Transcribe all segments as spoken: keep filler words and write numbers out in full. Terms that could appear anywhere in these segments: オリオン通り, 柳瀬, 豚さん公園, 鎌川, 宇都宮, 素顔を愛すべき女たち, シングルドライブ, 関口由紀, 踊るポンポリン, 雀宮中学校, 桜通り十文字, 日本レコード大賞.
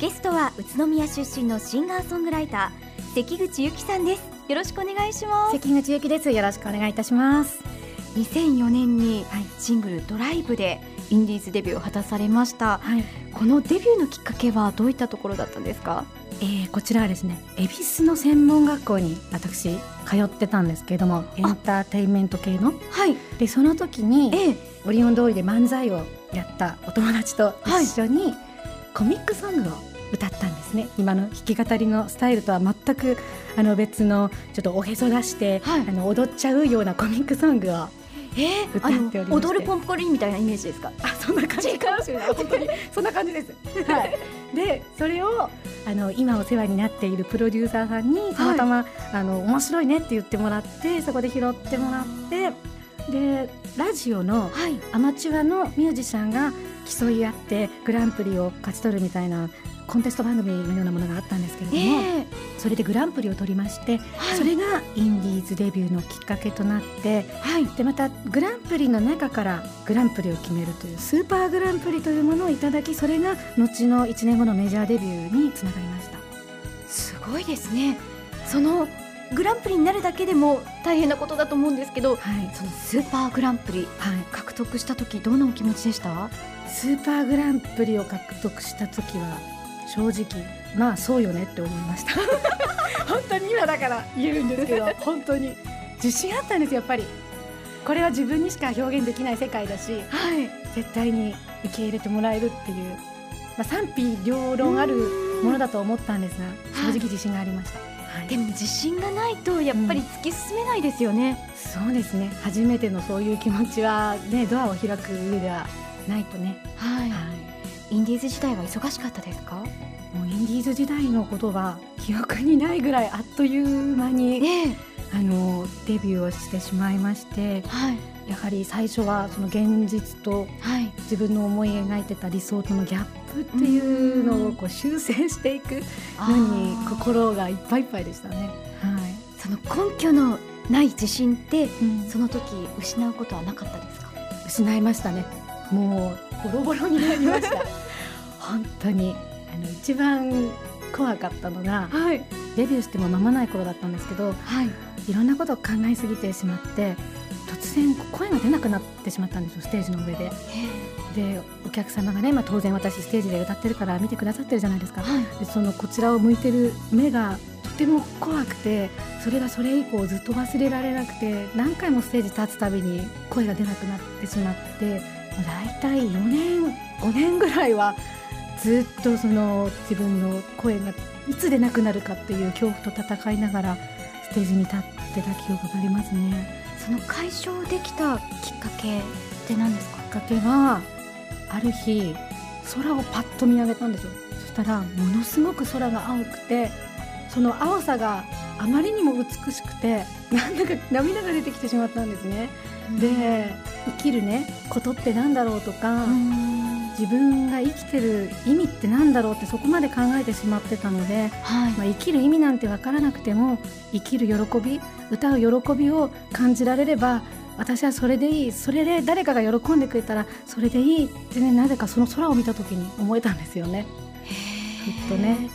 ゲストは宇都宮出身のシンガーソングライター関口由紀さんです。よろしくお願いします。関口由紀です。よろしくお願いいたします。にせんよねんにシングルドライブでインディーズデビューを果たされました、はい、このデビューのきっかけはどういったところだったんですか？えー、こちらはですね、恵比寿の専門学校に私通ってたんですけれども、エンターテインメント系の、はい、でその時に、ええ、オリオン通りで漫才をやったお友達と一緒にコミックソングを歌ったんですね、はい、今の弾き語りのスタイルとは全くあの別のちょっとおへそ出して、はい、あの踊っちゃうようなコミックソングをえー、歌っておりまして、踊るポンポリンみたいなイメージですか？あ、そんな感じかもしれない。本当にそんな感じです、はい、でそれをあの今お世話になっているプロデューサーさんにたまたま、はい、あの面白いねって言ってもらって、そこで拾ってもらって、でラジオのアマチュアのミュージシャンが競い合ってグランプリを勝ち取るみたいなコンテスト番組のようなものがあったんですけれども、えー、それでグランプリを取りまして、はい、それがインディーズデビューのきっかけとなって、はい、でまたグランプリの中からグランプリを決めるというスーパーグランプリというものをいただき、それが後のいちねんごのメジャーデビューにつながりました。すごいですね。そのグランプリになるだけでも大変なことだと思うんですけど、はい、そのスーパーグランプリ、はい、獲得した時どんなお気持ちでした？スーパーグランプリを獲得した時は正直まあそうよねって思いました本当に今だから言えるんですけど本当に自信あったんです。やっぱりこれは自分にしか表現できない世界だし、はい、絶対に受け入れてもらえるっていう、まあ、賛否両論あるものだと思ったんですが、正直自信がありました、はいはい、でも自信がないとやっぱり突き進めないですよね、うん、そうですね。初めてのそういう気持ちは、ね、ドアを開く上ではないとね、はいはい、インディーズ時代は忙しかったですか？もうインディーズ時代のことは記憶にないぐらいあっという間に、ね、あのデビューをしてしまいまして、はい、やはり最初はその現実と自分の思い描いてた理想とのギャップっていうのをこう修正していくのに心がいっぱいいっぱいでしたね、はい、その根拠のない自信って、うん、その時失うことはなかったですか？失いましたね。もうボロボロになりました本当にあの一番怖かったのが、はい、デビューしても間もない頃だったんですけど、はい、いろんなことを考えすぎてしまって突然声が出なくなってしまったんですよ、ステージの上で。でお客様がね、まあ、当然私ステージで歌ってるから見てくださってるじゃないですか、はい、でそのこちらを向いてる目がとても怖くて、それがそれ以降ずっと忘れられなくて、何回もステージ立つたびに声が出なくなってしまって、大体よねんごねんぐらいはずっとその自分の声がいつ出なくなるかっていう恐怖と戦いながらステージに立ってた記憶がありますね。その解消できたきっかけって何ですか？きっかけはある日空をパッと見上げたんですよ。そしたらものすごく空が青くて、その青さがあまりにも美しくて、なんだか涙が出てきてしまったんですね。で生きるねことってなんだろうとか、うん自分が生きてる意味ってなんだろうってそこまで考えてしまってたので、はいまあ、生きる意味なんて分からなくても生きる喜び、歌う喜びを感じられれば私はそれでいい、それで誰かが喜んでくれたらそれでいいってね、なぜかその空を見た時に思えたんですよね。へー、ほんとね。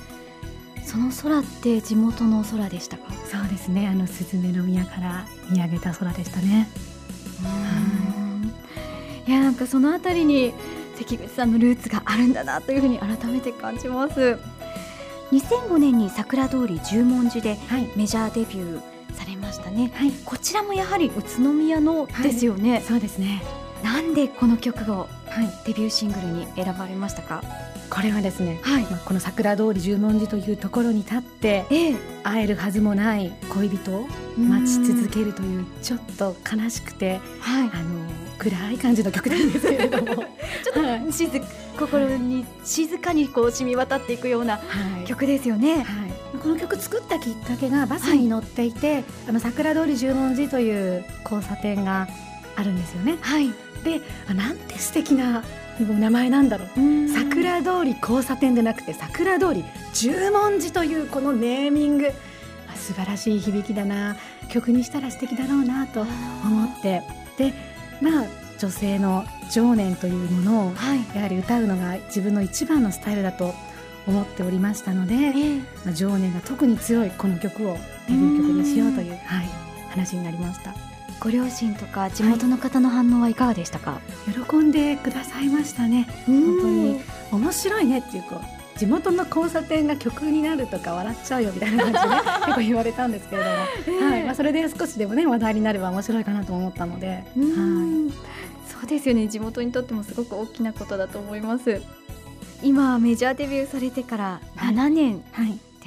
その空って地元の空でしたか？そうですね、あのすずめの宮から見上げた空でしたね。うんいやなんかそのあたりに関口さんのルーツがあるんだなというふうに改めて感じます。にせんごねんに桜通り十文字でメジャーデビューされましたね、はい、こちらもやはり宇都宮のですよね、はい、そうですね。なんでこの曲をデビューシングルに選ばれましたか？これはですね、はいまあ、この桜通り十文字というところに立って、ええ、会えるはずもない恋人を待ち続けるというちょっと悲しくて、はい、あの暗い感じの曲なんですけれどもちょっと静、はい、心に静かにこう染み渡っていくような曲ですよね、はいはい、この曲作ったきっかけがバスに乗っていて、はい、あの桜通り十文字という交差点があるんですよね、はい、であなんて素敵な名前なんだろう、うん桜通り交差点でなくて桜通り十文字というこのネーミング、まあ、素晴らしい響きだな、曲にしたら素敵だろうなと思って、でまあ女性の情念というものをやはり歌うのが自分の一番のスタイルだと思っておりましたので、えーまあ、情念が特に強いこの曲をデビュー曲にしようという、はい、話になりました。ご両親とか地元の方の反応はいかがでしたか？はい、喜んでくださいましたね。本当に面白いねっていう、こう地元の交差点が曲になるとか笑っちゃうよみたいな感じで、ね、結構言われたんですけれども、えーはいまあ、それで少しでも、ね、話題になれば面白いかなと思ったので、うん、はい、そうですよね。地元にとってもすごく大きなことだと思います。今メジャーデビューされてからななねんで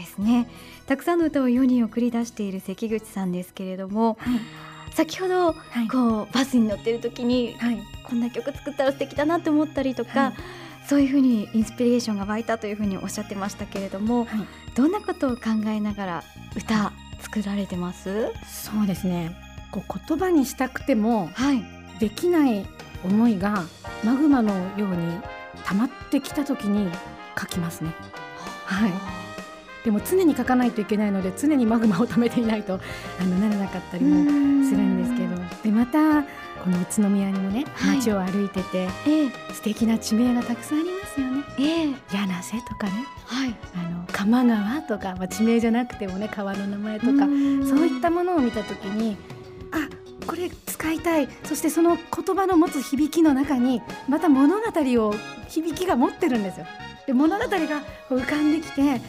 すね、はいはい、たくさんの歌を世に送り出している関口さんですけれども、はい、先ほど、はい、こうバスに乗っている時に、はい、こんな曲作ったら素敵だなと思ったりとか、はい、そういうふうにインスピレーションが湧いたというふうにおっしゃってましたけれども、はい、どんなことを考えながら歌作られてます？そうですね、こう言葉にしたくても、はい、できない思いがマグマのように溜まってきた時に書きますね。はい、でも常に書かないといけないので、常にマグマを溜めていないとあのならなかったりもするんですけど、でまたこの宇都宮にもね、街を歩いてて、はいえー、素敵な地名がたくさんありますよね。えー、柳瀬とかね、はい、あの鎌川とか、まあ、地名じゃなくてもね、川の名前とか、そういったものを見た時に、あ、これ使いたい、そしてその言葉の持つ響きの中にまた物語を響きが持ってるんですよ。で物語が浮かんできて、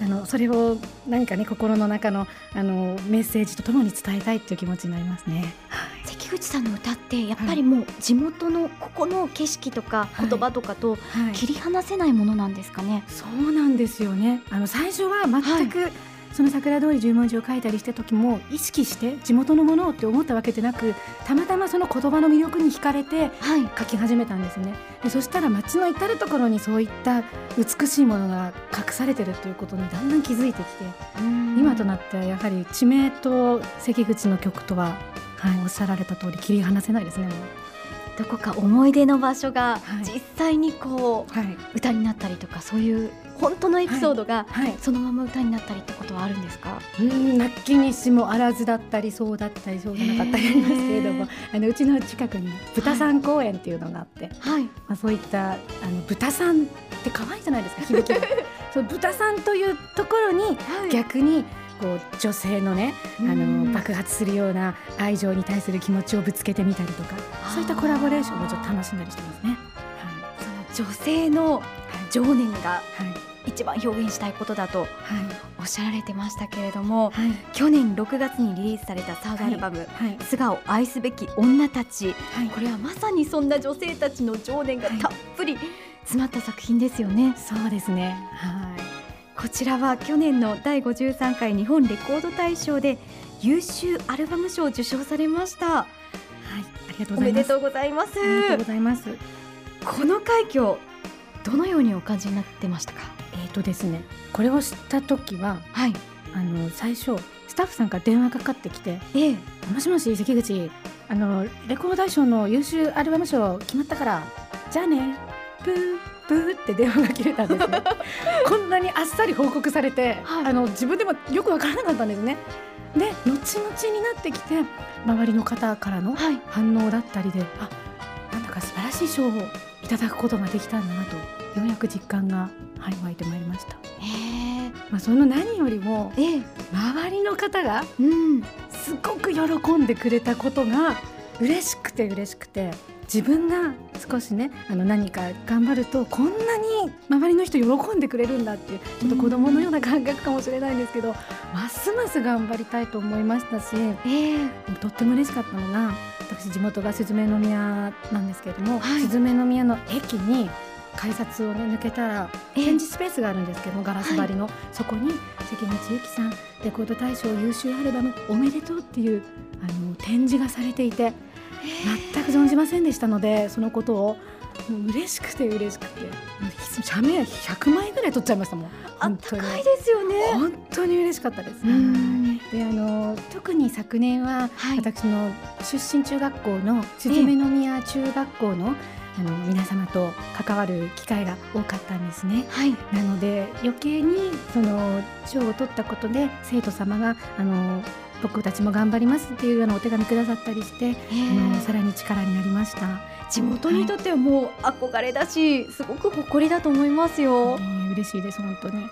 あのそれを何かね、心の中の、あのメッセージとともに伝えたいという気持ちになりますね。はい、関口さんの歌ってやっぱりもう地元のここの景色とか言葉とかと切り離せないものなんですかね？はいはい、そうなんですよね。あの最初は全く、はい、その桜通り十文字を書いたりした時も意識して地元のものをって思ったわけでなく、たまたまその言葉の魅力に惹かれて書き始めたんですね。はい、でそしたら街の至るところにそういった美しいものが隠されてるということにだんだん気づいてきて、今となってはやはり地名と関口の曲とは、はい、おっしゃられた通り切り離せないですね。どこか思い出の場所が実際にこう、はいはい、歌になったりとか、そういう本当のエピソードがそのまま歌になったりってことはあるんですか？はいはい、うん、泣きにしもあらずだったり、そうだったりそうじゃなかったりありますけれども、あのうちの近くに豚さん公園っていうのがあって、はいまあ、そういったあの豚さんって可愛いじゃないですか、響きがそう豚さんというところに逆に、はいこう女性のね、あの爆発するような愛情に対する気持ちをぶつけてみたりとか、そういったコラボレーションをちょっと楽しんだりしてますね。はい、その女性の情念が一番表現したいことだとおっしゃられてましたけれども、はい、去年ろくがつにリリースされたサードアルバム、はいはい、素顔を愛すべき女たち、はい、これはまさにそんな女性たちの情念がたっぷり詰まった作品ですよね。はい、そうですね。はい、こちらは去年のだいごじゅうさんかい日本レコード大賞で優秀アルバム賞を受賞されました。はい、おめでとうございます。この快挙どのようにお感じになってましたか？えーとですね、これを知った時は、はい、あの最初スタッフさんから電話がかかってきて、ええ、もしもし関口、あのレコード大賞の優秀アルバム賞決まったからじゃあねプーブーって電話が切れたんですねこんなにあっさり報告されて、はい、あの自分でもよくわからなかったんですね。で後々になってきて周りの方からの反応だったりで、はい、あ、なんだか素晴らしい賞をいただくことができたんだなと、ようやく実感が、はい、湧いてまいりました。へー、まあ、その何よりも、えー、周りの方が、うん、すごく喜んでくれたことが嬉しくて嬉しくて、自分が少しね、あの何か頑張るとこんなに周りの人喜んでくれるんだっていう、ちょっと子供のような感覚かもしれないんですけど、ますます頑張りたいと思いましたし、えー、とっても嬉しかったのが、私地元が雀宮なんですけれども、はい、雀宮の駅に改札を、ね、抜けたら展示スペースがあるんですけども、ガラス張りの、はい、そこに関口ゆきさんレコード大賞優秀アルバムおめでとうっていうあの展示がされていて、全く存じませんでしたので、そのことを嬉しくて嬉しくて、写メひゃくまいぐらい撮っちゃいましたもん。あったかいですよね。本当に嬉しかったです。うん、であの特に昨年は、はい、私の出身中学校の雀宮中学校の、あの皆様と関わる機会が多かったんですね。はい、なので余計にその賞を取ったことで生徒様があの僕たちも頑張りますっていうようなお手紙くださったりして、あのさらに力になりました。地元にとってはもう憧れだし、はい、すごく誇りだと思いますよ。嬉しいです、本当に。